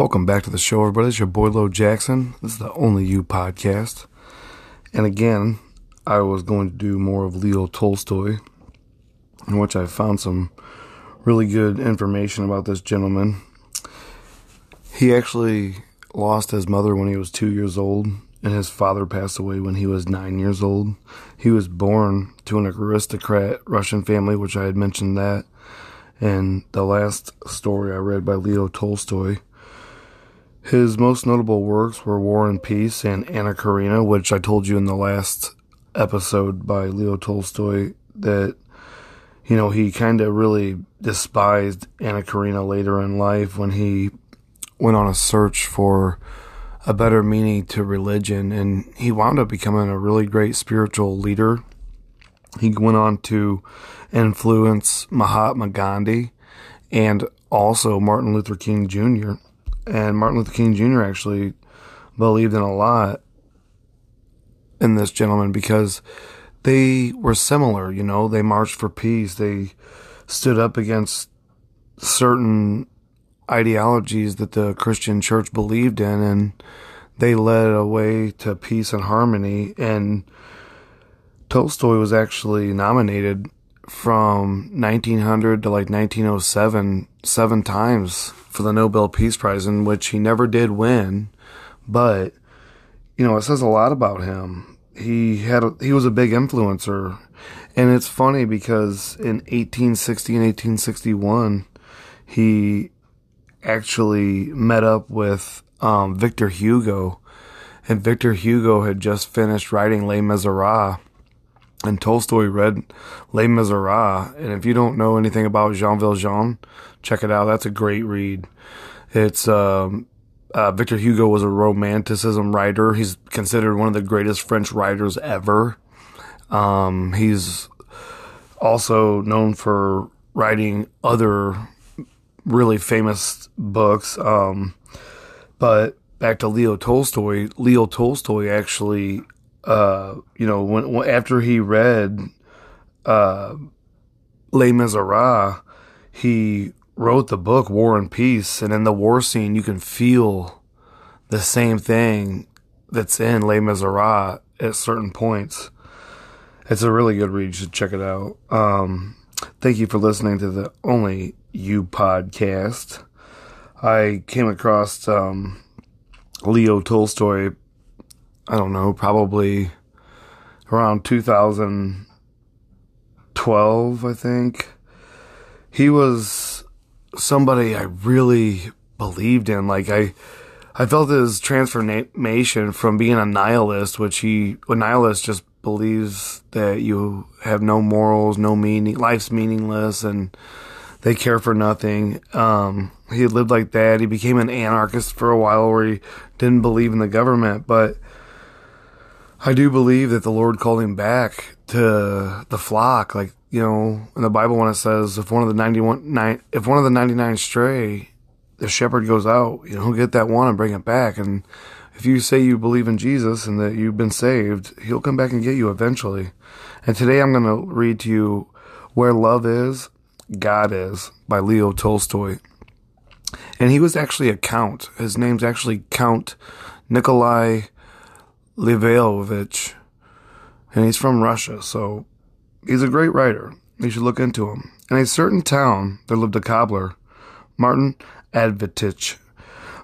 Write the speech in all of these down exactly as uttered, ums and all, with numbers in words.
Welcome back to the show, everybody. It's your boy, Lo Jackson. This is the Only You podcast. And again, I was going to do more of Leo Tolstoy, in which I found some really good information about this gentleman. He actually lost his mother when he was two years old, and his father passed away when he was nine years old. He was born to an aristocrat Russian family, which I had mentioned that. And the last story I read by Leo Tolstoy, his most notable works were War and Peace and Anna Karenina, which I told you in the last episode by Leo Tolstoy that, you know, he kind of really despised Anna Karenina later in life when he went on a search for a better meaning to religion, and he wound up becoming a really great spiritual leader. He went on to influence Mahatma Gandhi and also Martin Luther King Junior And Martin Luther King Junior actually believed in a lot in this gentleman because they were similar, you know. They marched for peace. They stood up against certain ideologies that the Christian church believed in, and they led a way to peace and harmony. And Tolstoy was actually nominated from nineteen hundred to like nineteen oh seven seven times for the Nobel Peace Prize, in which he never did win. But, you know, it says a lot about him. He had a, he was a big influencer. And it's funny because in eighteen sixty and eighteen sixty-one, he actually met up with um, Victor Hugo. And Victor Hugo had just finished writing Les Miserables. And Tolstoy read Les Miserables. And if you don't know anything about Jean Valjean, check it out. That's a great read. It's um, uh, Victor Hugo was a romanticism writer. He's considered one of the greatest French writers ever. Um, he's also known for writing other really famous books. Um, but back to Leo Tolstoy. Leo Tolstoy actually... Uh, you know, when, when after he read uh, Les Miserables, he wrote the book War and Peace, and in the war scene, you can feel the same thing that's in Les Miserables at certain points. It's a really good read. You should check it out. Um, thank you for listening to the Only You podcast. I came across um, Leo Tolstoy, I don't know, probably around two thousand twelve, I think. He was somebody I really believed in. Like, I I felt his transformation from being a nihilist, which he, a nihilist just believes that you have no morals, no meaning, life's meaningless, and they care for nothing. Um, he lived like that. He became an anarchist for a while where he didn't believe in the government, but I do believe that the Lord called him back to the flock. Like, you know, in the Bible when it says, if one of the ninety-one, nine, if one of the ninety-nine stray, the shepherd goes out, you know, get that one and bring it back. And if you say you believe in Jesus and that you've been saved, he'll come back and get you eventually. And today I'm going to read to you Where Love Is, God Is by Leo Tolstoy. And he was actually a count. His name's actually Count Nikolai Levovich, and he's from Russia, so he's a great writer. You should look into him. In a certain town, there lived a cobbler, Martin Avdyeitch.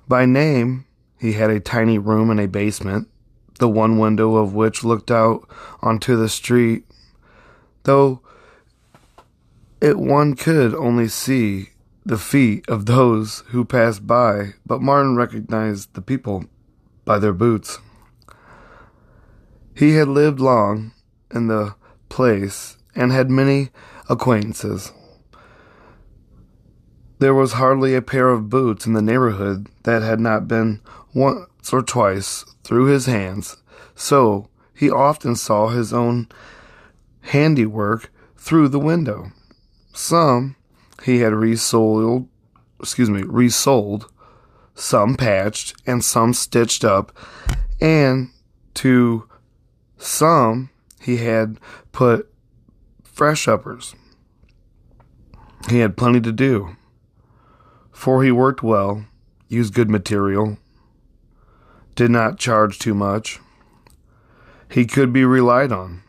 By name, he had a tiny room in a basement, the one window of which looked out onto the street, though it one could only see the feet of those who passed by, but Martin recognized the people by their boots. He had lived long in the place and had many acquaintances. There was hardly a pair of boots in the neighborhood that had not been once or twice through his hands, so he often saw his own handiwork through the window. Some he had resold, excuse me, resold, some patched, and some stitched up, and to some he had put fresh uppers. He had plenty to do, for he worked well used good material, did not charge too much. He could be relied on.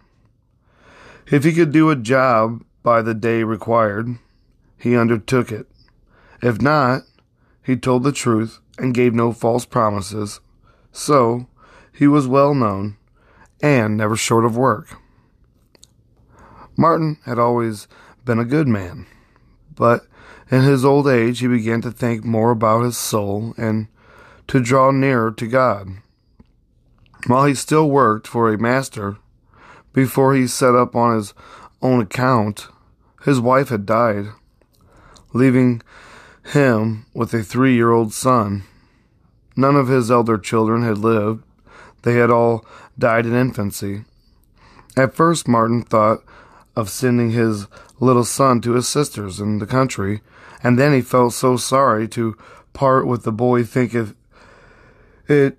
If he could do a job by the day required, he undertook it. If not, he told the truth and gave no false promises, so he was well known and never short of work. Martin had always been a good man, but in his old age he began to think more about his soul and to draw nearer to God. While he still worked for a master, before he set up on his own account, his wife had died, leaving him with a three-year-old son. None of his elder children had lived. They had all died in infancy. At first, Martin thought of sending his little son to his sisters in the country, and then he felt so sorry to part with the boy, thinketh it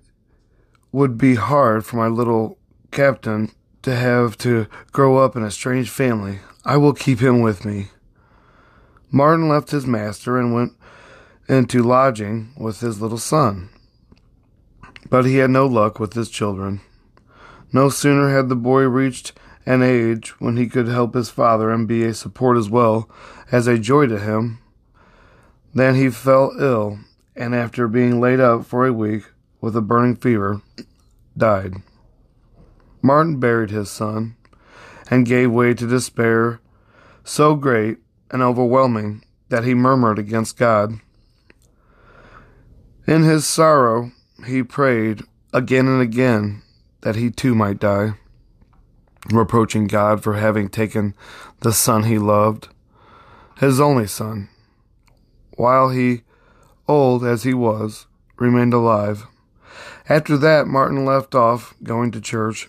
would be hard for my little captain to have to grow up in a strange family. I will keep him with me. Martin left his master and went into lodging with his little son. But he had no luck with his children. No sooner had the boy reached an age when he could help his father and be a support as well as a joy to him than he fell ill, and after being laid up for a week with a burning fever, died. Martin buried his son and gave way to despair so great and overwhelming that he murmured against God. In his sorrow, he prayed again and again that he too might die, reproaching God for having taken the son he loved, his only son, while he, old as he was, remained alive. After that, Martin left off going to church.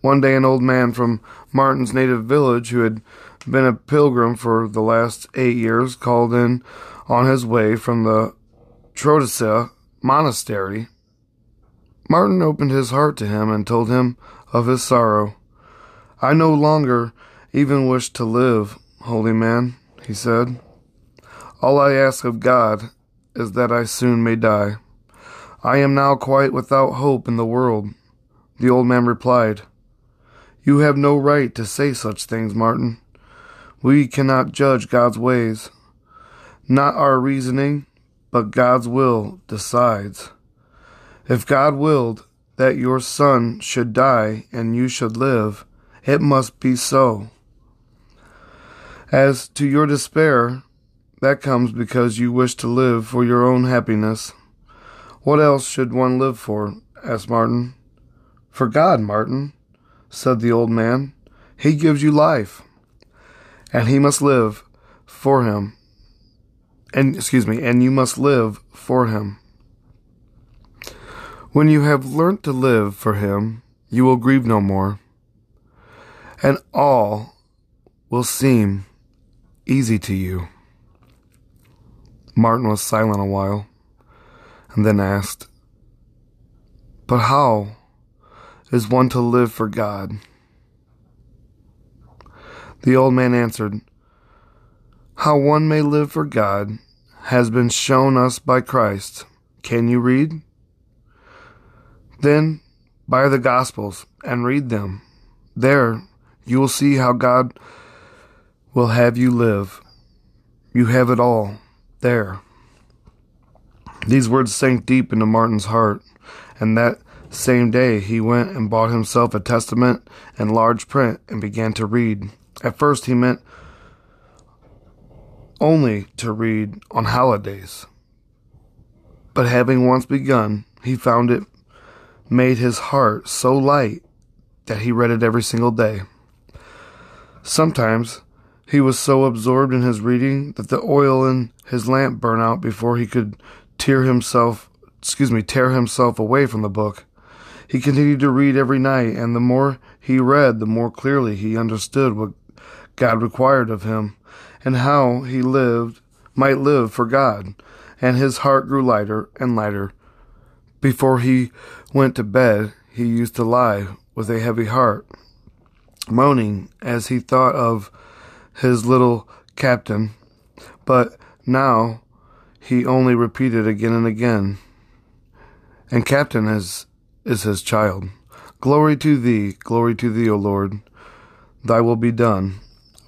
One day, an old man from Martin's native village, who had been a pilgrim for the last eight years, called in on his way from the Trotica Monastery. Martin opened his heart to him and told him of his sorrow. I no longer even wish to live, holy man, he said. All I ask of God is that I soon may die. I am now quite without hope in the world. The old man replied, You have no right to say such things, Martin. We cannot judge God's ways. Not our reasoning, but God's will decides. If God willed that your son should die and you should live, it must be so. As to your despair, that comes because you wish to live for your own happiness. What else should one live for? Asked Martin. For God, Martin, said the old man. He gives you life, and he must live for him. And excuse me, and you must live for him. When you have learnt to live for him, you will grieve no more, and all will seem easy to you. Martin was silent a while, and then asked, But how is one to live for God? The old man answered, How one may live for God has been shown us by Christ. Can you read? Then buy the Gospels and read them. There you will see how God will have you live. You have it all there. These words sank deep into Martin's heart, and that same day he went and bought himself a testament in large print and began to read. At first he meant only to read on holidays, but having once begun, he found it made his heart so light that he read it every single day. Sometimes he was so absorbed in his reading that the oil in his lamp burned out before he could tear himself, excuse me, tear himself away from the book. He continued to read every night, and the more he read, the more clearly he understood what God required of him and how he lived, might live for God, and his heart grew lighter and lighter. Before he went to bed, he used to lie with a heavy heart, moaning as he thought of his little captain, but now he only repeated again and again. And Captain is, is his child. Glory to thee, glory to thee, O Lord, thy will be done.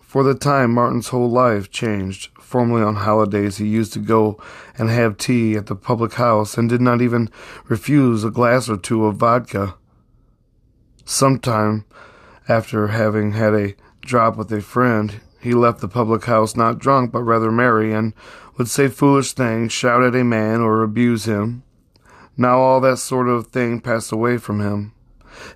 For the time Martin's whole life changed. Formerly on holidays he used to go and have tea at the public house and did not even refuse a glass or two of vodka. Sometime after having had a drop with a friend, he left the public house not drunk but rather merry, and would say foolish things, shout at a man, or abuse him. Now all that sort of thing passed away from him.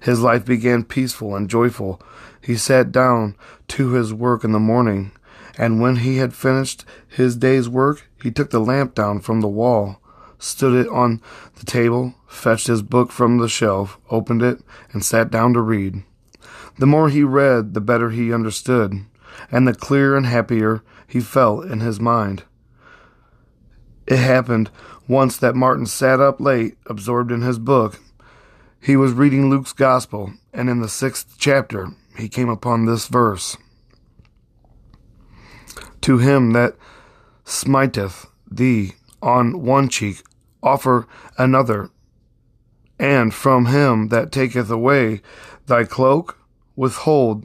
His life began peaceful and joyful. He sat down to his work in the morning, and when he had finished his day's work, he took the lamp down from the wall, stood it on the table, fetched his book from the shelf, opened it, and sat down to read. The more he read, the better he understood, and the clearer and happier he felt in his mind. It happened once that Martin sat up late, absorbed in his book. He was reading Luke's Gospel, and in the sixth chapter he came upon this verse. To him that smiteth thee on one cheek, offer another, and from him that taketh away thy cloak, withhold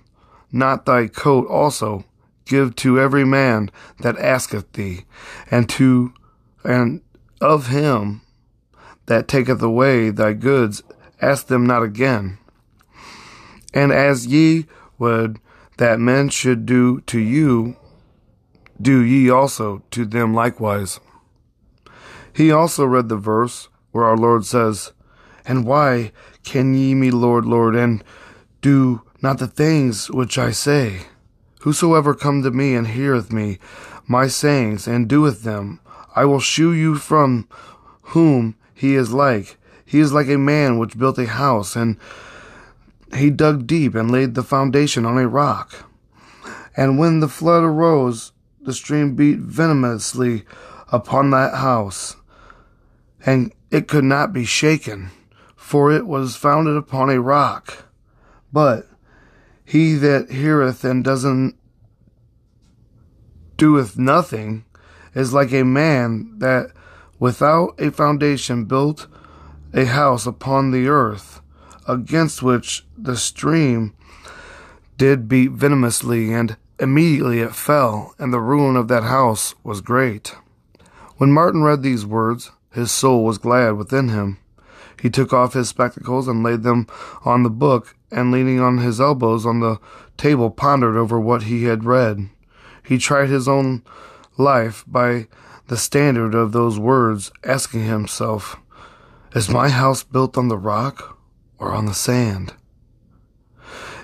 not thy coat also. Give to every man that asketh thee, and to and of him that taketh away thy goods, ask them not again. And as ye would that men should do to you, do ye also to them likewise. He also read the verse where our Lord says, And why can ye me, Lord, Lord, and do not the things which I say? Whosoever come to me and heareth me, my sayings, and doeth them, I will shew you from whom he is like. He is like a man which built a house, and he dug deep and laid the foundation on a rock. And when the flood arose, the stream beat venomously upon that house, and it could not be shaken, for it was founded upon a rock. But he that heareth and doesn't doeth nothing is like a man that without a foundation built a house upon the earth, against which the stream did beat venomously, and immediately it fell, and the ruin of that house was great. When Martin read these words, his soul was glad within him. He took off his spectacles and laid them on the book, and leaning on his elbows on the table pondered over what he had read. He tried his own life by the standard of those words, asking himself, Is my house built on the rock or on the sand?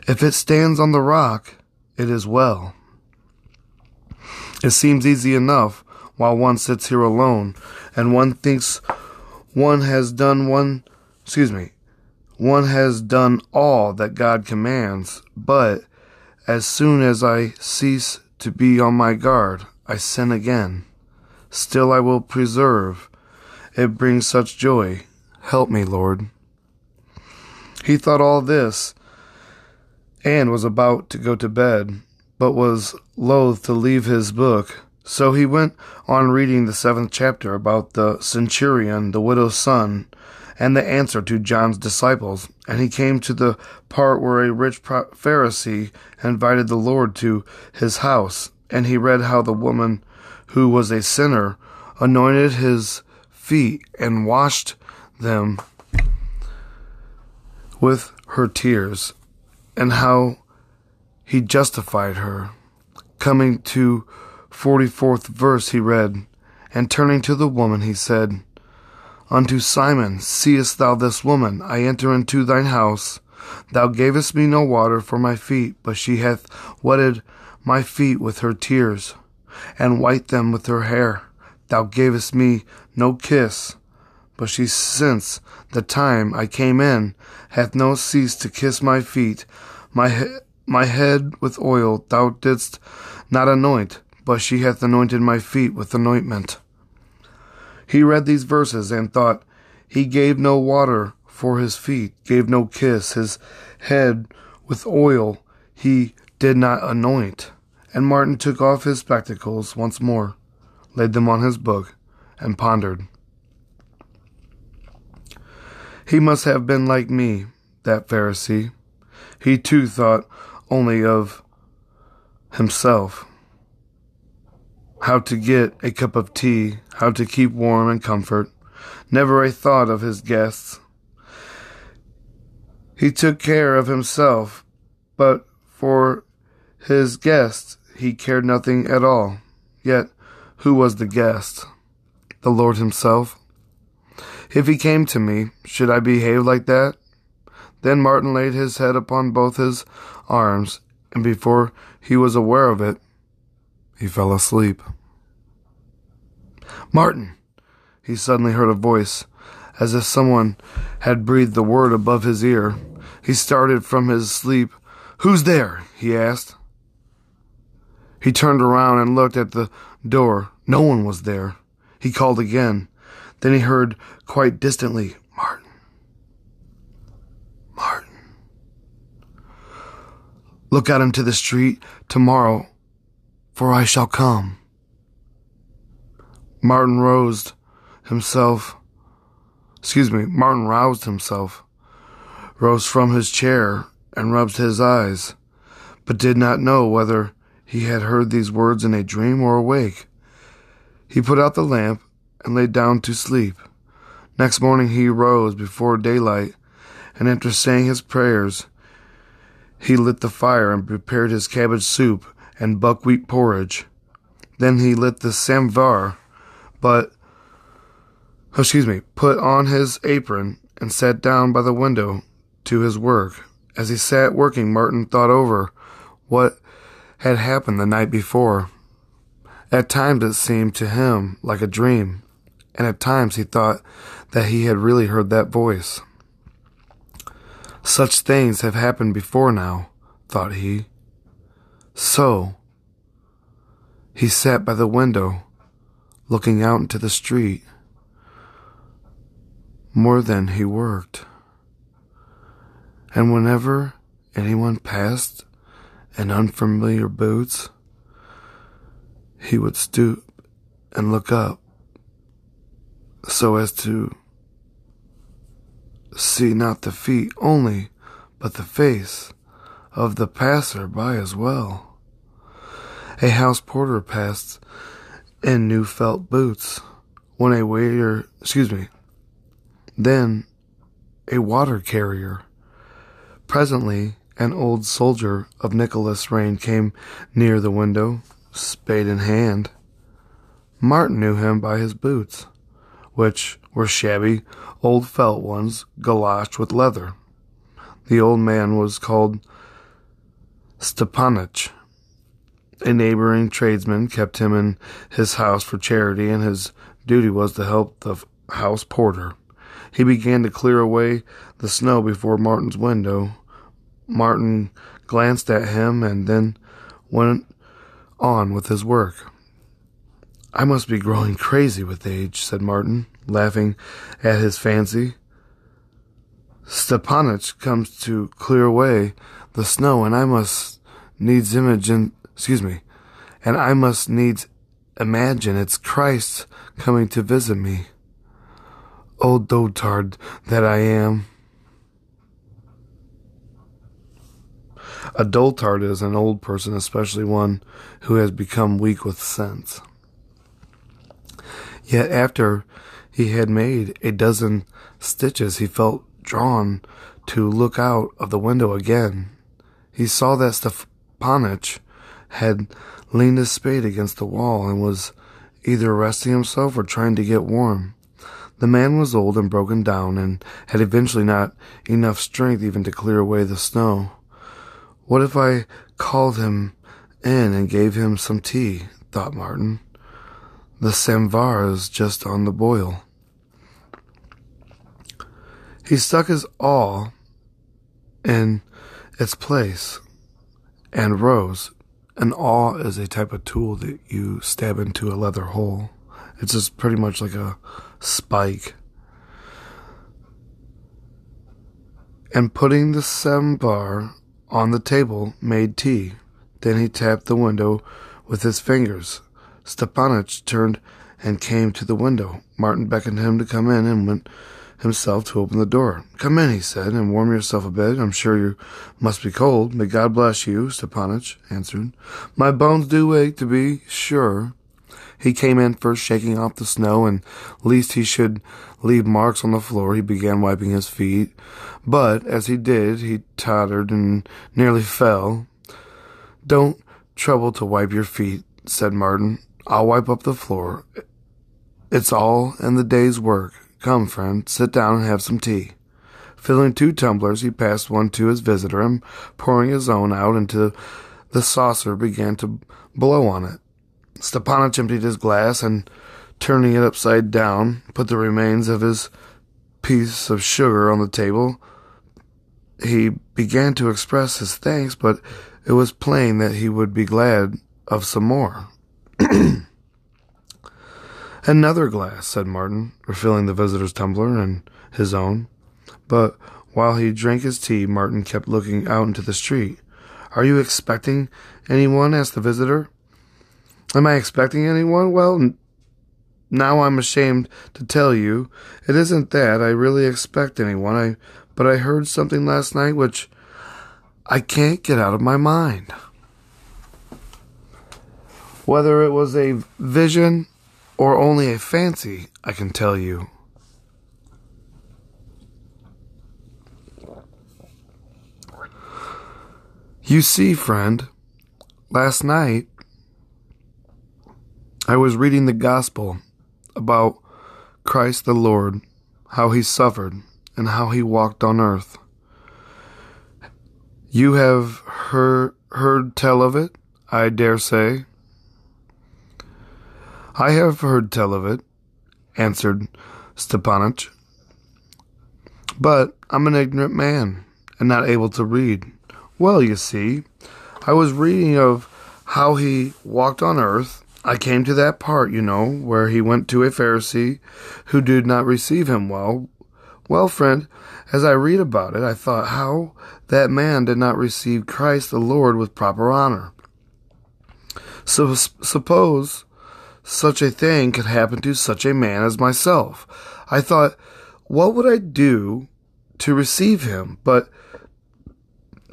If it stands on the rock, it is well. It seems easy enough while one sits here alone, and one thinks one has done one, excuse me, one has done all that God commands. But as soon as I cease to be on my guard, I sin again. Still I will preserve. It brings such joy. Help me, Lord. He thought all this, and was about to go to bed, but was loath to leave his book. So he went on reading the seventh chapter about the centurion, the widow's son, and the answer to John's disciples. And he came to the part where a rich Pharisee invited the Lord to his house, and he read how the woman, who was a sinner, anointed his feet and washed them with her tears, and how he justified her. Coming to forty-fourth verse he read, And turning to the woman he said, Unto Simon, seest thou this woman? I enter into thine house. Thou gavest me no water for my feet, but she hath wetted my feet with her tears, and wiped them with her hair. Thou gavest me no kiss, but she since the time I came in hath no ceased to kiss my feet. My he- my head with oil thou didst not anoint, but she hath anointed my feet with anointment. He read these verses and thought, He gave no water for his feet, gave no kiss, his head with oil he did not anoint. And Martin took off his spectacles once more, laid them on his book, and pondered. He must have been like me, that Pharisee. He too thought only of himself. How to get a cup of tea, how to keep warm and comfort. Never a thought of his guests. He took care of himself, but for his guests he cared nothing at all. Yet, who was the guest? The Lord himself. If he came to me, should I behave like that? Then Martin laid his head upon both his arms, and before he was aware of it, he fell asleep. Martin! He suddenly heard a voice, as if someone had breathed the word above his ear. He started from his sleep. "Who's there?" he asked. He turned around and looked at the door. No one was there. He called again. Then he heard quite distantly, "Martin, Martin, look out into the street tomorrow, for I shall come." Martin rose himself, excuse me, Martin roused himself, rose from his chair and rubbed his eyes, but did not know whether he had heard these words in a dream or awake. He put out the lamp and lay down to sleep. Next morning he rose before daylight, and after saying his prayers, he lit the fire and prepared his cabbage soup and buckwheat porridge. Then he lit the samovar, but, oh, excuse me, put on his apron and sat down by the window to his work. As he sat working, Martin thought over what had happened the night before. At times it seemed to him like a dream, and at times he thought that he had really heard that voice. "Such things have happened before now," thought he. So he sat by the window, looking out into the street. More than he worked. And whenever anyone passed in unfamiliar boots, he would stoop and look up, so as to see not the feet only, but the face of the passer-by as well. A house porter passed in new felt boots, when a waiter, excuse me, then a water carrier. Presently, an old soldier of Nicholas's reign came near the window, spade in hand. Martin knew him by his boots, which were shabby, old felt ones, galoshed with leather. The old man was called Stepanitch. A neighboring tradesman kept him in his house for charity, and his duty was to help the house porter. He began to clear away the snow before Martin's window. Martin glanced at him and then went on with his work. "I must be growing crazy with age," said Martin, laughing at his fancy. "Stepanitch comes to clear away the snow, and I must needs imagine, excuse me, and I must needs imagine it's Christ coming to visit me. Old dotard that I am." A dotard is an old person, especially one who has become weak with sense. Yet after he had made a dozen stitches, he felt drawn to look out of the window again. He saw that Stepanitch had leaned his spade against the wall and was either resting himself or trying to get warm. The man was old and broken down, and had eventually not enough strength even to clear away the snow. "What if I called him in and gave him some tea?" thought Martin. "The samovar is just on the boil." He stuck his awl in its place and rose. An awl is a type of tool that you stab into a leather hole. It's just pretty much like a spike. And putting the samovar on the table, made tea. Then he tapped the window with his fingers. Stepanitch turned and came to the window. Martin beckoned him to come in and went himself to open the door. "Come in," he said, "and warm yourself a bit. I'm sure you must be cold." "May God bless you," Stepanitch answered. "My bones do ache, to be sure." He came in first, shaking off the snow, and lest he should leave marks on the floor, he began wiping his feet. But as he did, he tottered and nearly fell. "Don't trouble to wipe your feet," said Martin. "I'll wipe up the floor. It's all in the day's work. Come, friend, sit down and have some tea." Filling two tumblers, he passed one to his visitor, and pouring his own out into the saucer, began to blow on it. Stepanitch emptied his glass and, turning it upside down, put the remains of his piece of sugar on the table. He began to express his thanks, but it was plain that he would be glad of some more. "Another glass," said Martin, refilling the visitor's tumbler and his own. But while he drank his tea, Martin kept looking out into the street. "Are you expecting anyone?" asked the visitor. "Am I expecting anyone? Well, n- now I'm ashamed to tell you. It isn't that I really expect anyone, I, but I heard something last night which I can't get out of my mind. Whether it was a vision or only a fancy, I can tell you." "You see, friend, last night I was reading the gospel about Christ the Lord, how he suffered and how he walked on earth. You have heard, heard tell of it, I dare say." "I have heard tell of it," answered Stepanitch, "but I'm an ignorant man and not able to read. Well, you see, I was reading of how he walked on earth. I came to that part, you know, where he went to a Pharisee who did not receive him well. Well, friend, as I read about it, I thought how that man did not receive Christ the Lord with proper honor. So suppose such a thing could happen to such a man as myself. I thought, what would I do to receive him? But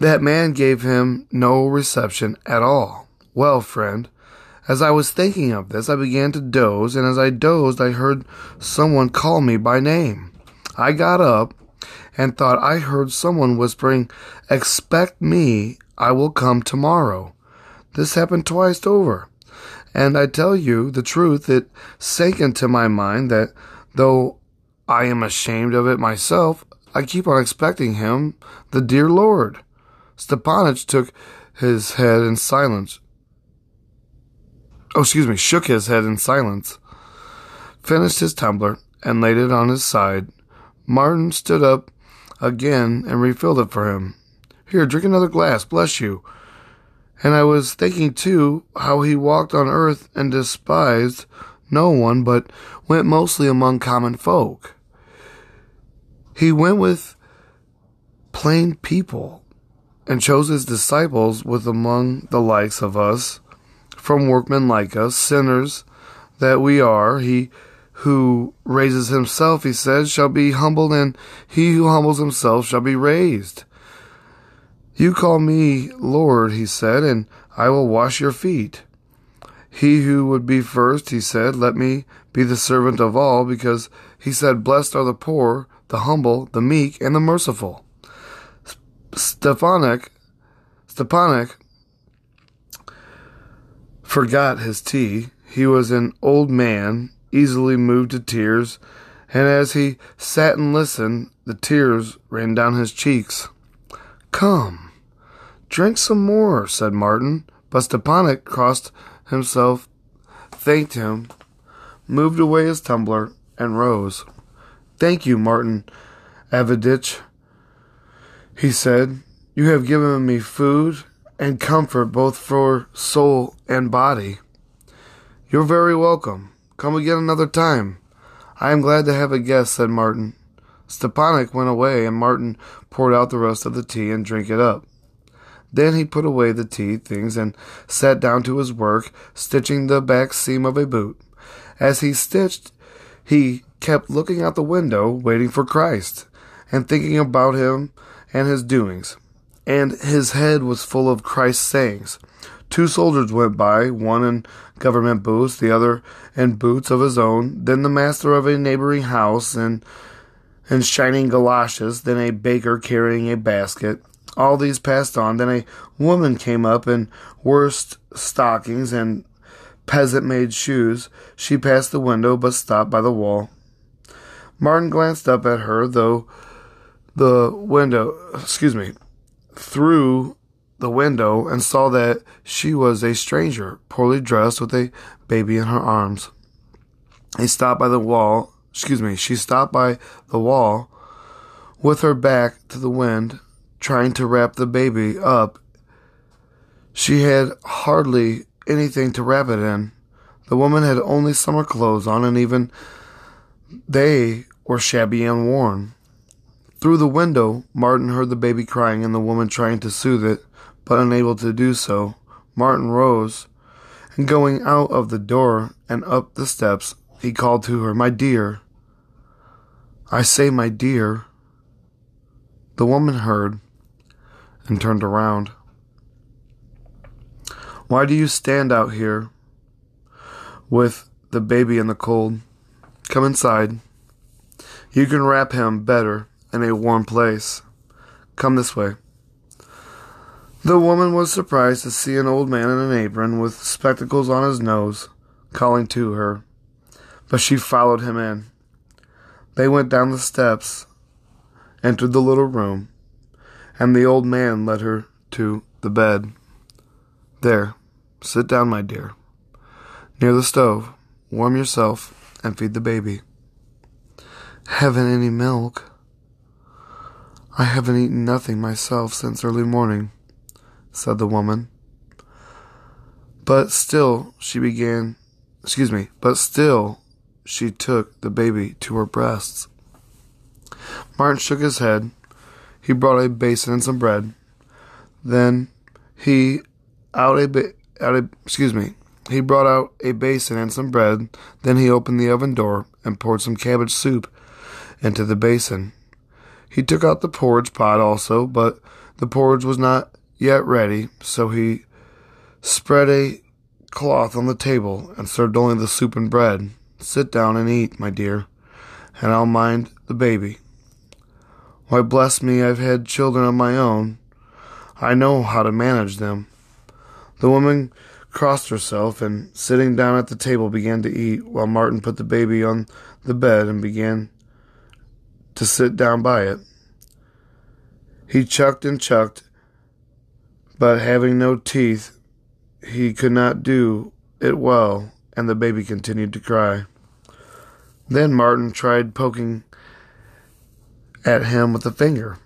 that man gave him no reception at all. Well, friend, as I was thinking of this, I began to doze, and as I dozed, I heard someone call me by name. I got up and thought I heard someone whispering, 'Expect me, I will come tomorrow.' This happened twice over. And I tell you the truth, it sank into my mind that, though I am ashamed of it myself, I keep on expecting him, the dear Lord." Stepanitch took his head in silence. Oh, excuse me, shook his head in silence, finished his tumbler, and laid it on his side. Martin stood up again and refilled it for him. "Here, drink another glass, bless you. And I was thinking, too, how he walked on earth and despised no one, but went mostly among common folk. He went with plain people and chose his disciples with among the likes of us, from workmen like us, sinners that we are. He who raises himself," he said, "shall be humbled, and he who humbles himself shall be raised. You call me Lord," he said, "and I will wash your feet. He who would be first," he said, "let me be the servant of all," because he said, "Blessed are the poor, the humble, the meek, and the merciful." Stepanitch, Stepanitch forgot his tea. He was an old man, easily moved to tears, and as he sat and listened, the tears ran down his cheeks. "Come, drink some more," said Martin. But Stepanitch crossed himself, thanked him, moved away his tumbler, and rose. "Thank you, Martin Avdyeitch," he said. "You have given me food and comfort both for soul and body." "You're very welcome. Come again another time." "I am glad to have a guest," said Martin. Stepanitch went away, and Martin poured out the rest of the tea and drank it up. Then he put away the tea things and sat down to his work, stitching the back seam of a boot. As he stitched, he kept looking out the window, waiting for Christ, and thinking about him and his doings. And his head was full of Christ's sayings. Two soldiers went by, one in government boots, the other in boots of his own, then the master of a neighboring house in, in shining galoshes, then a baker carrying a basket. All these passed on. Then a woman came up in worst stockings and peasant-made shoes. She passed the window, but stopped by the wall. Martin glanced up at her, though the window, excuse me, through the window, and saw that she was a stranger, poorly dressed, with a baby in her arms. He stopped by the wall, excuse me, she stopped by the wall with her back to the wind, trying to wrap the baby up. She had hardly anything to wrap it in. The woman had only summer clothes on, and even they were shabby and worn. Through the window, Martin heard the baby crying and the woman trying to soothe it, but unable to do so. Martin rose, and going out of the door and up the steps, he called to her, "My dear." "I say, my dear." The woman heard and turned around. "Why do you stand out here with the baby in the cold? Come inside. You can wrap him better in a warm place. Come this way." The woman was surprised to see an old man in an apron with spectacles on his nose calling to her, but she followed him in. They went down the steps, entered the little room, and the old man led her to the bed. "There, sit down, my dear, near the stove. Warm yourself and feed the baby." "Haven't any milk. I haven't eaten nothing myself since early morning," said the woman. But still she began, excuse me, but still she took the baby to her breasts. Martin shook his head. He brought a basin and some bread. Then he out a, ba- out a excuse me. He brought out a basin and some bread. Then he opened the oven door and poured some cabbage soup into the basin. He took out the porridge pot also, but the porridge was not yet ready, so he spread a cloth on the table and served only the soup and bread. "Sit down and eat, my dear, and I'll mind the baby. Why, bless me, I've had children of my own. I know how to manage them." The woman crossed herself and, sitting down at the table, began to eat, while Martin put the baby on the bed and began to sit down by it. He chucked and chucked, but having no teeth, he could not do it well, and the baby continued to cry. Then Martin tried poking at him with a finger.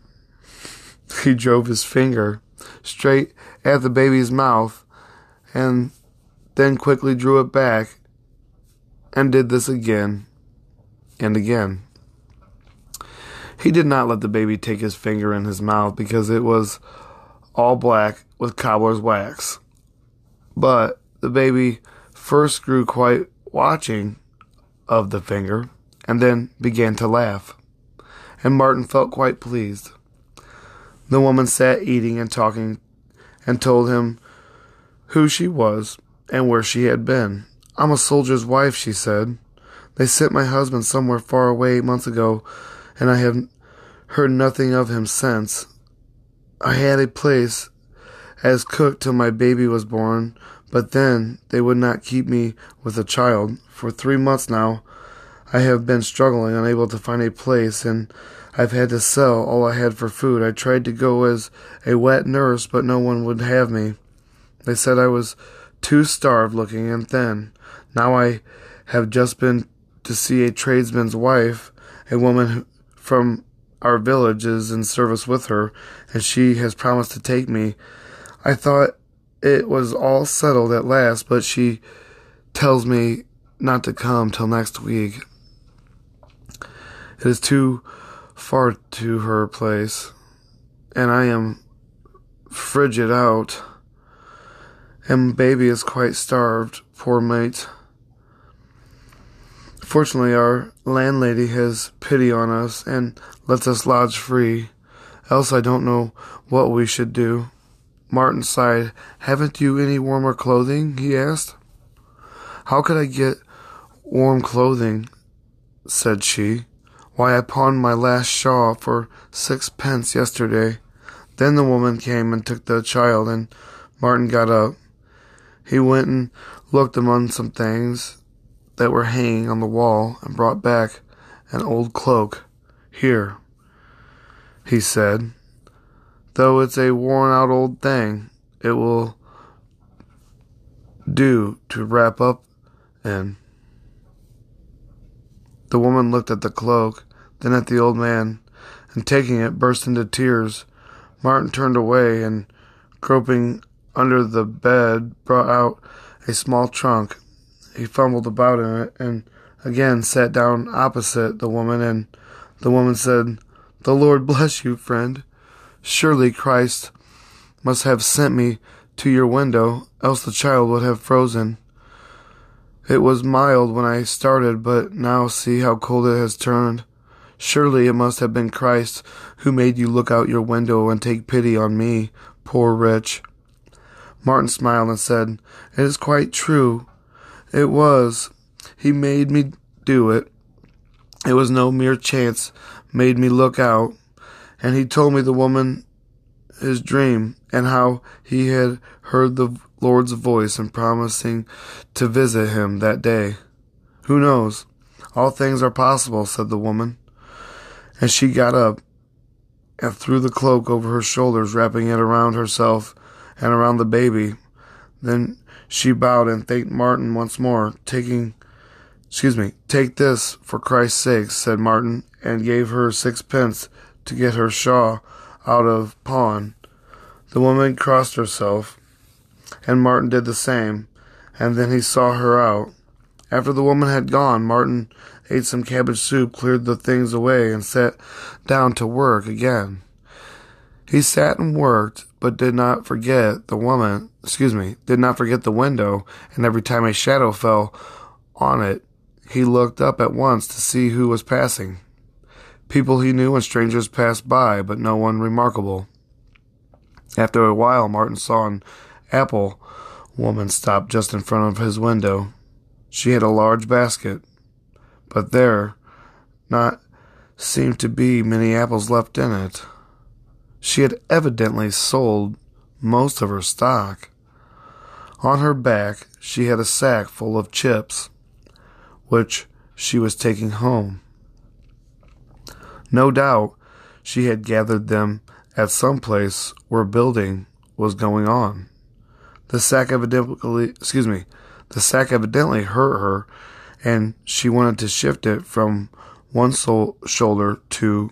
He drove his finger straight at the baby's mouth and then quickly drew it back, and did this again and again. He did not let the baby take his finger in his mouth because it was all black with cobbler's wax. But the baby first grew quite watching of the finger and then began to laugh, and Martin felt quite pleased. The woman sat eating and talking and told him who she was and where she had been. "I'm a soldier's wife," she said. "They sent my husband somewhere far away eight months ago, and I have heard nothing of him since. I had a place as cook till my baby was born, but then they would not keep me with a child. For three months now, I have been struggling, unable to find a place, and I've had to sell all I had for food. I tried to go as a wet nurse, but no one would have me. They said I was too starved-looking and thin. Now I have just been to see a tradesman's wife. A woman from our village is in service with her, and she has promised to take me. I thought it was all settled at last, but she tells me not to come till next week. It is too far to her place, and I am frigid out, and baby is quite starved, poor mate. Fortunately, our landlady has pity on us and lets us lodge free, else I don't know what we should do." Martin sighed. "Haven't you any warmer clothing?" he asked. "How could I get warm clothing?" said she. "Why, I pawned my last shawl for sixpence yesterday." Then the woman came and took the child, and Martin got up. He went and looked among some things that were hanging on the wall and brought back an old cloak. "Here," he said, "though it's a worn-out old thing, it will do to wrap up in." The woman looked at the cloak, then at the old man, and taking it, burst into tears. Martin turned away and, groping under the bed, brought out a small trunk. He fumbled about in it and again sat down opposite the woman, and the woman said, "The Lord bless you, friend. Surely Christ must have sent me to your window, else the child would have frozen. It was mild when I started, but now see how cold it has turned. Surely it must have been Christ who made you look out your window and take pity on me, poor wretch." Martin smiled and said, "It is quite true. It was. He made me do it. It was no mere chance made me look out. And he told me the woman his dream, and how he had heard the Lord's voice in promising to visit him that day." "Who knows? All things are possible," said the woman. And she got up and threw the cloak over her shoulders, wrapping it around herself and around the baby. Then she bowed and thanked Martin once more. Taking, excuse me, "Take this for Christ's sake," said Martin, and gave her sixpence to get her shawl out of pawn. The woman crossed herself, and Martin did the same, and then he saw her out. After the woman had gone, Martin ate some cabbage soup, cleared the things away, and sat down to work again. He sat and worked, but did not forget the woman, excuse me, did not forget the window, and every time a shadow fell on it, he looked up at once to see who was passing. People he knew and strangers passed by, but no one remarkable. After a while, Martin saw an apple woman stopped just in front of his window. She had a large basket, but there not seemed to be many apples left in it. She had evidently sold most of her stock. On her back she had a sack full of chips, which she was taking home. No doubt she had gathered them at some place where building was going on. The sack evidently, excuse me, the sack evidently hurt her, and she wanted to shift it from one so- shoulder to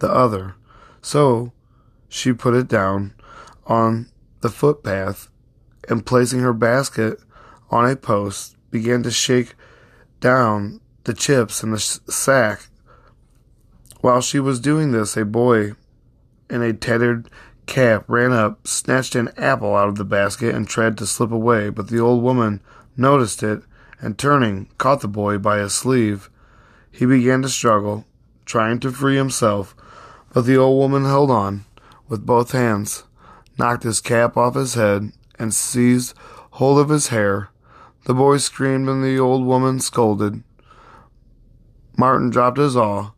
the other. So she put it down on the footpath, and placing her basket on a post, began to shake down the chips in the sh- sack. While she was doing this, a boy in a tattered cap ran up, snatched an apple out of the basket, and tried to slip away, but the old woman noticed it, and turning, caught the boy by his sleeve. He began to struggle, trying to free himself, but the old woman held on with both hands, knocked his cap off his head, and seized hold of his hair. The boy screamed, and the old woman scolded. Martin dropped his awl,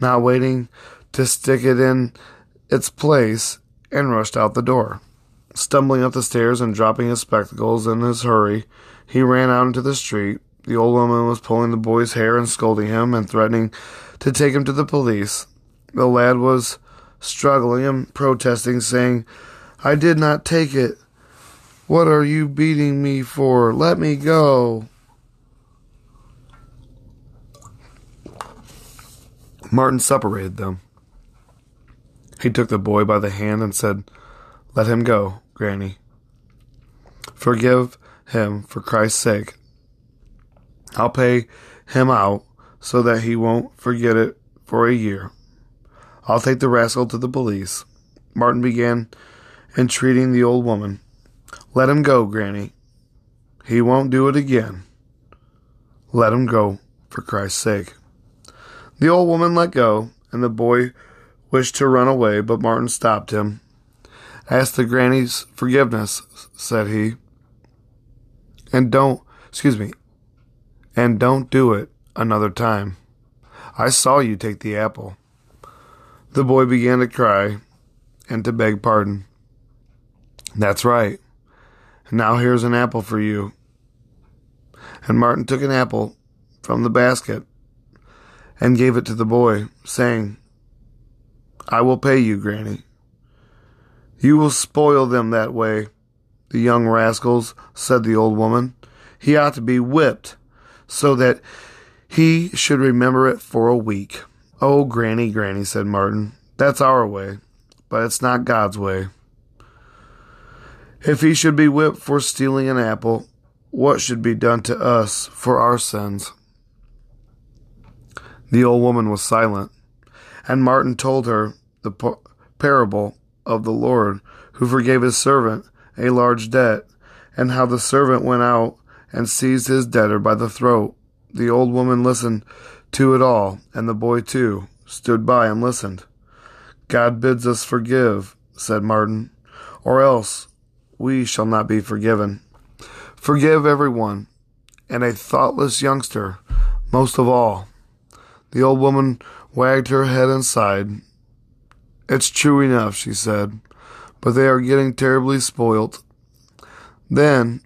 not waiting to stick it in its place, and rushed out the door. Stumbling up the stairs and dropping his spectacles in his hurry, he ran out into the street. The old woman was pulling the boy's hair and scolding him and threatening to take him to the police. The lad was struggling and protesting, saying, "I did not take it. What are you beating me for? Let me go." Martin separated them. He took the boy by the hand and said, "Let him go, Granny. Forgive him for Christ's sake. I'll pay him out so that he won't forget it for a year. I'll take the rascal to the police." Martin began entreating the old woman. "Let him go, Granny. He won't do it again. Let him go, for Christ's sake. The old woman let go, and the boy wished to run away, but Martin stopped him. Ask the granny's forgiveness, said he, and don't, excuse me, and don't do it another time. I saw you take the apple. The boy began to cry and to beg pardon. That's right. Now here's an apple for you. And Martin took an apple from the basket and gave it to the boy, saying, I will pay you, Granny. You will spoil them that way, the young rascals, said the old woman. He ought to be whipped so that he should remember it for a week. Oh, Granny, Granny, said Martin. That's our way, but it's not God's way. If he should be whipped for stealing an apple, what should be done to us for our sins? The old woman was silent, and Martin told her the par- parable of the Lord, who forgave his servant a large debt, and how the servant went out and seized his debtor by the throat. The old woman listened to it all, and the boy, too, stood by and listened. God bids us forgive, said Martin, or else we shall not be forgiven. Forgive everyone, and a thoughtless youngster most of all. The old woman wagged her head and sighed. It's true enough, she said, but they are getting terribly spoilt. Then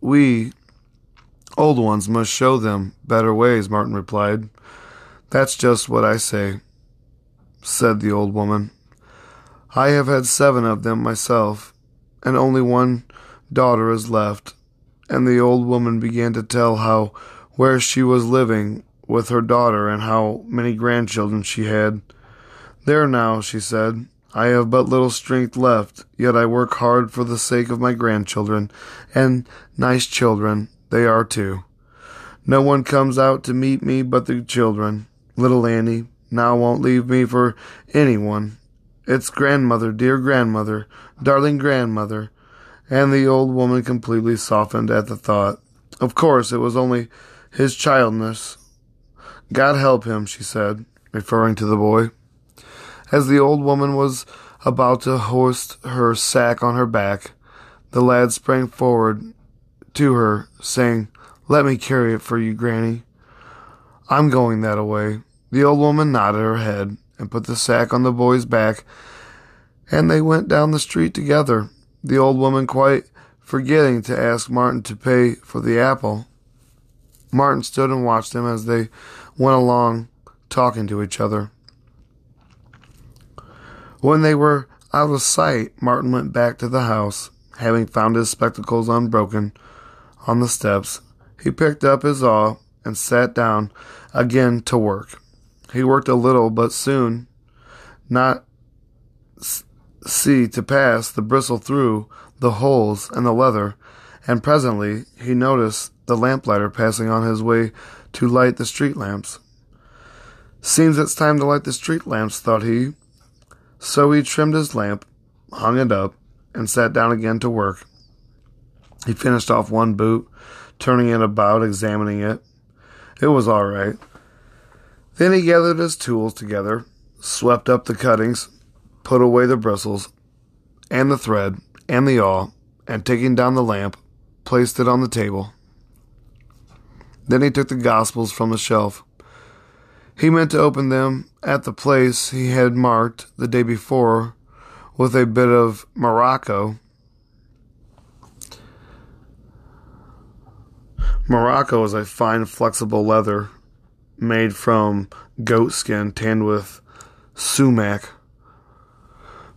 we old ones must show them better ways, Martin replied. That's just what I say, said the old woman. I have had seven of them myself, and only one daughter is left. And the old woman began to tell how where she was living with her daughter and how many grandchildren she had. There now, she said, I have but little strength left, yet I work hard for the sake of my grandchildren, and nice children they are too. No one comes out to meet me but the children. Little Annie now won't leave me for anyone. It's grandmother, dear grandmother, darling grandmother. And the old woman completely softened at the thought. Of course, it was only his childness. God help him, she said, referring to the boy. As the old woman was about to hoist her sack on her back, the lad sprang forward to her, saying, Let me carry it for you, Granny. I'm going that away. The old woman nodded her head and put the sack on the boy's back, and they went down the street together, the old woman quite forgetting to ask Martin to pay for the apple. Martin stood and watched them as they went along, talking to each other. When they were out of sight, Martin went back to the house, having found his spectacles unbroken on the steps. He picked up his awl and sat down again to work. He worked a little, but soon not see to pass the bristle through the holes in the leather, and presently he noticed the lamplighter passing on his way to light the street lamps. Seems it's time to light the street lamps, thought he. So he trimmed his lamp, hung it up, and sat down again to work. He finished off one boot, turning it about, examining it. It was all right. Then he gathered his tools together, swept up the cuttings, put away the bristles, and the thread, and the awl, and taking down the lamp, placed it on the table. Then he took the Gospels from the shelf. He meant to open them at the place he had marked the day before with a bit of Morocco. Morocco is a fine, flexible leather made from goat skin tanned with sumac.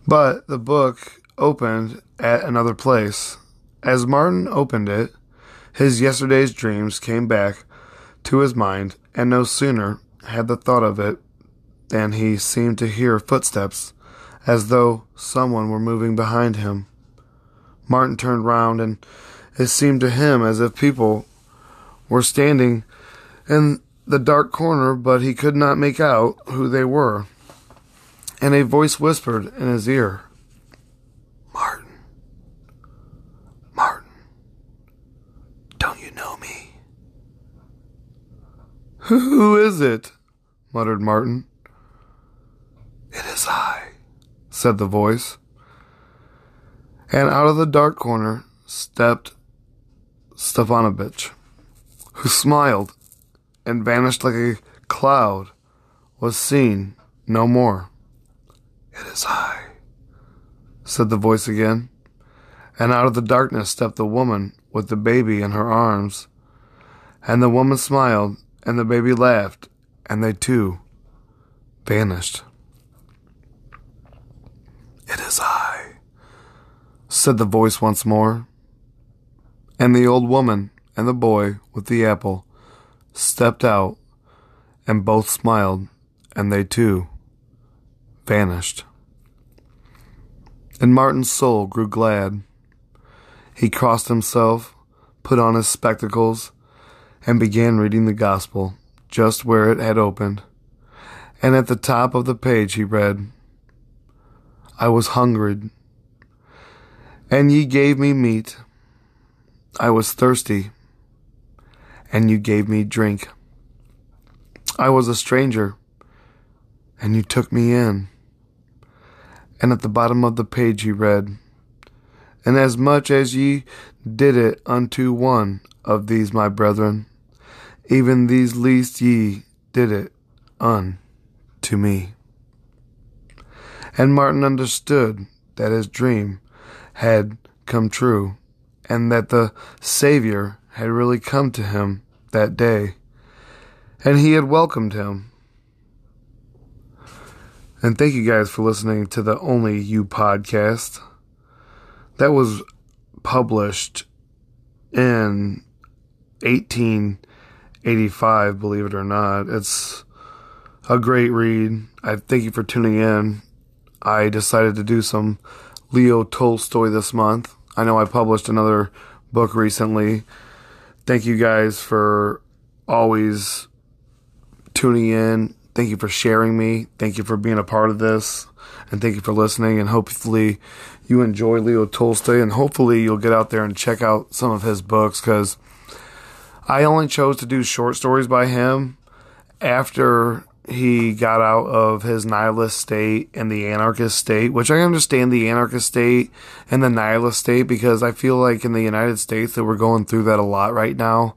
But the book opened at another place. As Martin opened it, his yesterday's dreams came back to his mind, and no sooner had the thought of it than he seemed to hear footsteps, as though someone were moving behind him. Martin turned round, and it seemed to him as if people were standing in the dark corner, but he could not make out who they were. And a voice whispered in his ear, Martin, Martin, don't you know me? "Who is it?" muttered Martin. "It is I," said the voice. And out of the dark corner stepped Stepanitch, who smiled and vanished like a cloud, was seen no more. "It is I," said the voice again. And out of the darkness stepped the woman with the baby in her arms. And the woman smiled, and the baby laughed, and they too vanished. "It is I," said the voice once more. And the old woman and the boy with the apple stepped out, and both smiled, and they too vanished. And Martin's soul grew glad. He crossed himself, put on his spectacles, and began reading the Gospel just where it had opened. And at the top of the page he read, "I was hungered, and ye gave me meat. I was thirsty, and you gave me drink. I was a stranger, and you took me in." And at the bottom of the page he read, "And as much as ye did it unto one of these my brethren, even these least ye did it unto me." And Martin understood that his dream had come true, and that the Savior had really come to him that day, and he had welcomed him. And thank you guys for listening to the Only You podcast. That was published in eighteen eighty-five, believe it or not. It's a great read. I thank you for tuning in. I decided to do some Leo Tolstoy this month. I know I published another book recently. Thank you guys for always tuning in. Thank you for sharing me. Thank you for being a part of this. And thank you for listening, and hopefully you enjoy Leo Tolstoy, and hopefully you'll get out there and check out some of his books, because I only chose to do short stories by him after he got out of his nihilist state and the anarchist state, which I understand the anarchist state and the nihilist state, because I feel like in the United States that we're going through that a lot right now,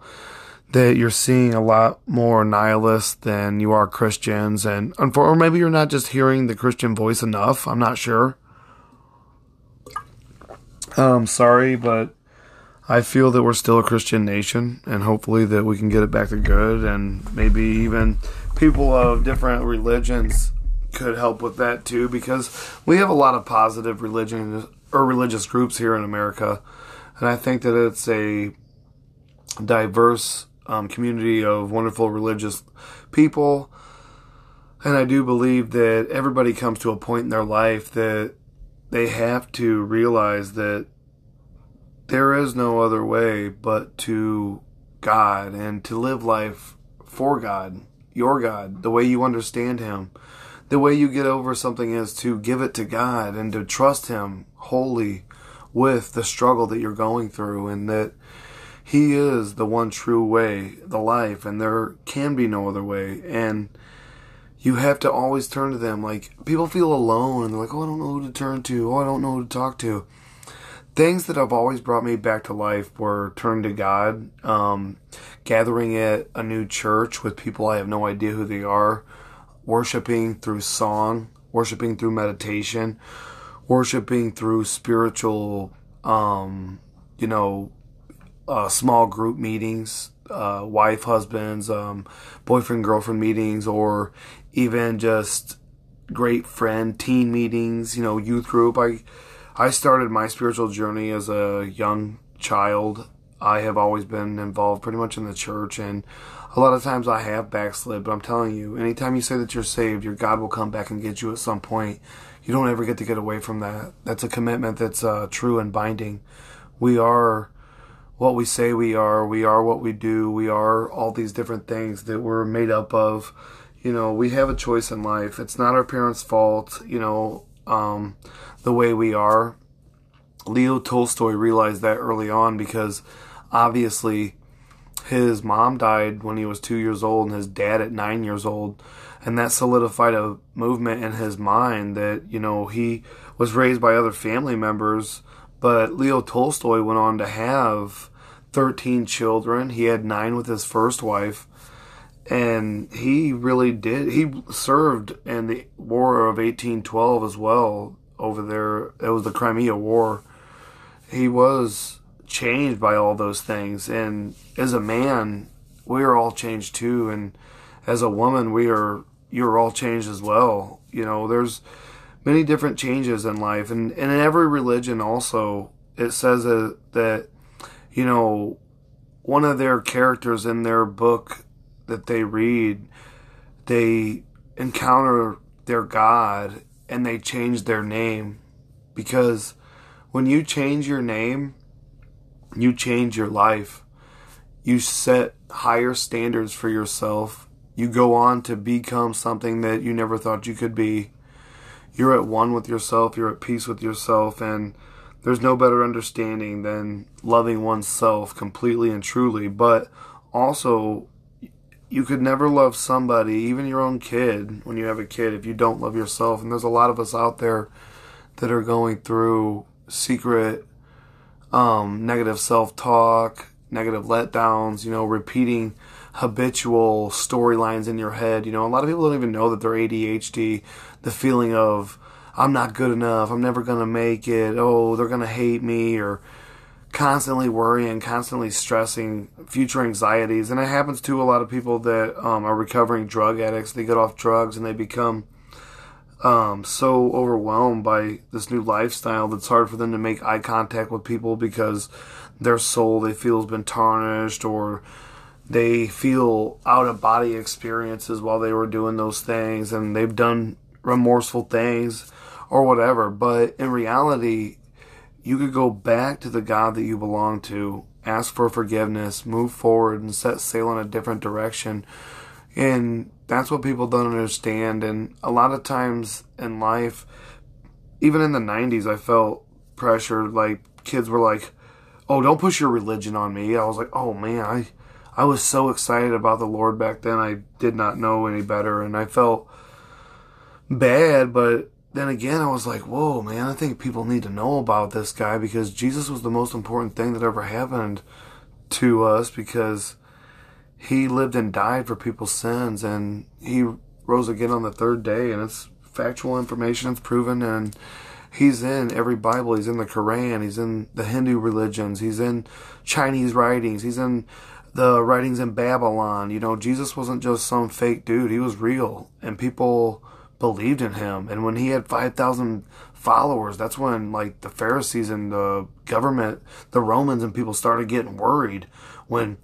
that you're seeing a lot more nihilists than you are Christians, and or maybe you're not just hearing the Christian voice enough. I'm not sure. Um, sorry, but I feel that we're still a Christian nation, and hopefully that we can get it back to good, and maybe even people of different religions could help with that too, because we have a lot of positive religion or religious groups here in America, and I think that it's a diverse Um, community of wonderful religious people, and I do believe that everybody comes to a point in their life that they have to realize that there is no other way but to God, and to live life for God, your God, the way you understand Him. The way you get over something is to give it to God and to trust Him wholly with the struggle that you're going through, and that He is the one true way, the life, and there can be no other way. And you have to always turn to them. Like, people feel alone, and they're like, "Oh, I don't know who to turn to. Oh, I don't know who to talk to." Things that have always brought me back to life were turning to God, um, gathering at a new church with people I have no idea who they are, worshiping through song, worshiping through meditation, worshiping through spiritual, um, you know, Uh, small group meetings, uh, wife, husbands, um, boyfriend, girlfriend meetings, or even just great friend, teen meetings, you know, youth group. I, I started my spiritual journey as a young child. I have always been involved pretty much in the church, and a lot of times I have backslid, but I'm telling you, anytime you say that you're saved, your God will come back and get you at some point. You don't ever get to get away from that. That's a commitment that's uh, true and binding. We are what we say we are, we are what we do, we are all these different things that we're made up of. You know, we have a choice in life. It's not our parents' fault, you know, um, the way we are. Leo Tolstoy realized that early on, because obviously His mom died when he was two years old and his dad at nine years old. And that solidified a movement in his mind that, you know, he was raised by other family members. But Leo Tolstoy went on to have thirteen children. He had nine with his first wife. And he really did. He served in the War of eighteen twelve as well over there. It was the Crimea War. He was changed by all those things, and as a man we are all changed too, and as a woman we are you're all changed as well. You know, there's many different changes in life, and, and in every religion also it says that, that you know, one of their characters in their book that they read, they encounter their God and they change their name, because when you change your name, you change your life. You set higher standards for yourself. You go on to become something that you never thought you could be. You're at one with yourself. You're at peace with yourself. And there's no better understanding than loving oneself completely and truly. But also, you could never love somebody, even your own kid, when you have a kid, if you don't love yourself. And there's a lot of us out there that are going through secret Um, negative self-talk, negative letdowns, you know, repeating habitual storylines in your head. You know, a lot of people don't even know that they're A D H D, the feeling of, I'm not good enough, I'm never going to make it, oh, they're going to hate me, or constantly worrying, constantly stressing, future anxieties. And it happens to a lot of people that um, are recovering drug addicts. They get off drugs and they become Um, so overwhelmed by this new lifestyle that it's hard for them to make eye contact with people because their soul, they feel, has been tarnished, or they feel out-of-body experiences while they were doing those things, and they've done remorseful things or whatever. But in reality, you could go back to the God that you belong to, ask for forgiveness, move forward, and set sail in a different direction. And that's what people don't understand. And a lot of times in life, even in the nineties, I felt pressure. Like, kids were like, oh, don't push your religion on me. I was like, oh, man, I, I was so excited about the Lord back then. I did not know any better. And I felt bad. But then again, I was like, whoa, man, I think people need to know about this guy, because Jesus was the most important thing that ever happened to us, because he lived and died for people's sins, and he rose again on the third day, and it's factual information, it's proven, and he's in every Bible. He's in the Quran, he's in the Hindu religions, he's in Chinese writings, he's in the writings in Babylon. You know, Jesus wasn't just some fake dude, he was real, and people believed in him. And when he had five thousand followers, that's when, like, the Pharisees and the government, the Romans and people started getting worried when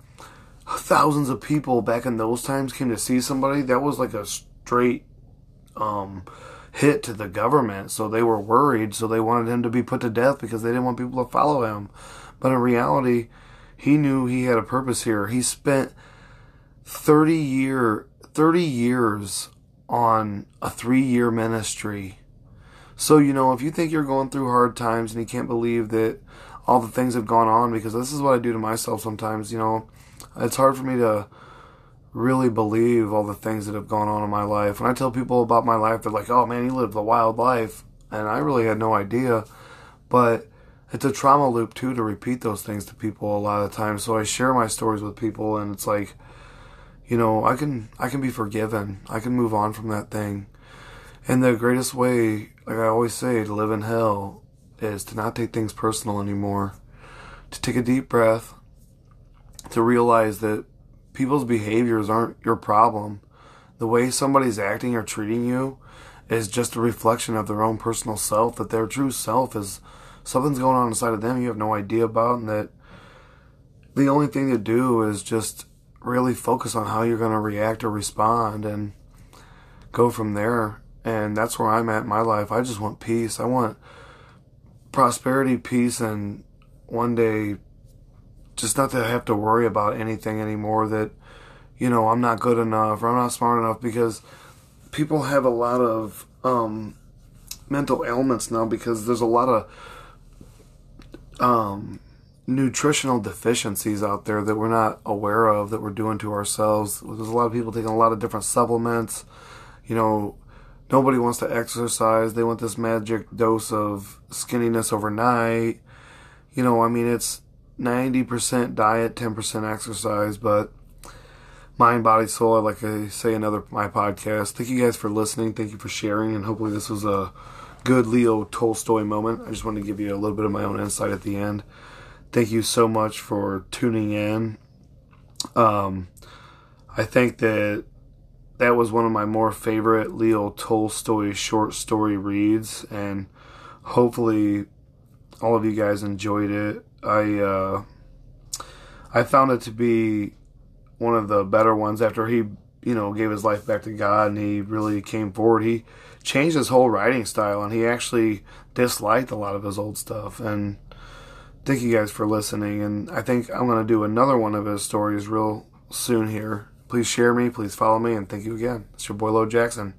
thousands of people back in those times came to see somebody. That was like a straight um, hit to the government. So they were worried. So they wanted him to be put to death because they didn't want people to follow him. But in reality, he knew he had a purpose here. He spent thirty years on a three-year ministry. So, you know, if you think you're going through hard times and you can't believe that all the things have gone on, because this is what I do to myself sometimes, you know, it's hard for me to really believe all the things that have gone on in my life. When I tell people about my life, they're like, oh, man, he lived a wild life. And I really had no idea. But it's a trauma loop, too, to repeat those things to people a lot of times. So I share my stories with people, and it's like, you know, I can I can be forgiven. I can move on from that thing. And the greatest way, like I always say, to live in hell is to not take things personal anymore, to take a deep breath, to realize that people's behaviors aren't your problem. The way somebody's acting or treating you is just a reflection of their own personal self, that their true self is something's going on inside of them you have no idea about, and that the only thing to do is just really focus on how you're going to react or respond and go from there. And that's where I'm at in my life. I just want peace. I want prosperity, peace, and one day just not to have to worry about anything anymore, that, you know, I'm not good enough or I'm not smart enough, because people have a lot of um, mental ailments now because there's a lot of um, nutritional deficiencies out there that we're not aware of, that we're doing to ourselves. There's a lot of people taking a lot of different supplements. You know, nobody wants to exercise. They want this magic dose of skinniness overnight. You know, I mean, it's ninety percent diet, ten percent exercise, but mind, body, soul, like I say in other my podcast. Thank you guys for listening. Thank you for sharing, and hopefully this was a good Leo Tolstoy moment. I just wanted to give you a little bit of my own insight at the end. Thank you so much for tuning in. Um, I think that that was one of my more favorite Leo Tolstoy short story reads, and hopefully all of you guys enjoyed it. I uh, I found it to be one of the better ones after he, you know, gave his life back to God and he really came forward. He changed his whole writing style and he actually disliked a lot of his old stuff. And thank you guys for listening. And I think I'm going to do another one of his stories real soon here. Please share me. Please follow me. And thank you again. It's your boy, Lo Jackson.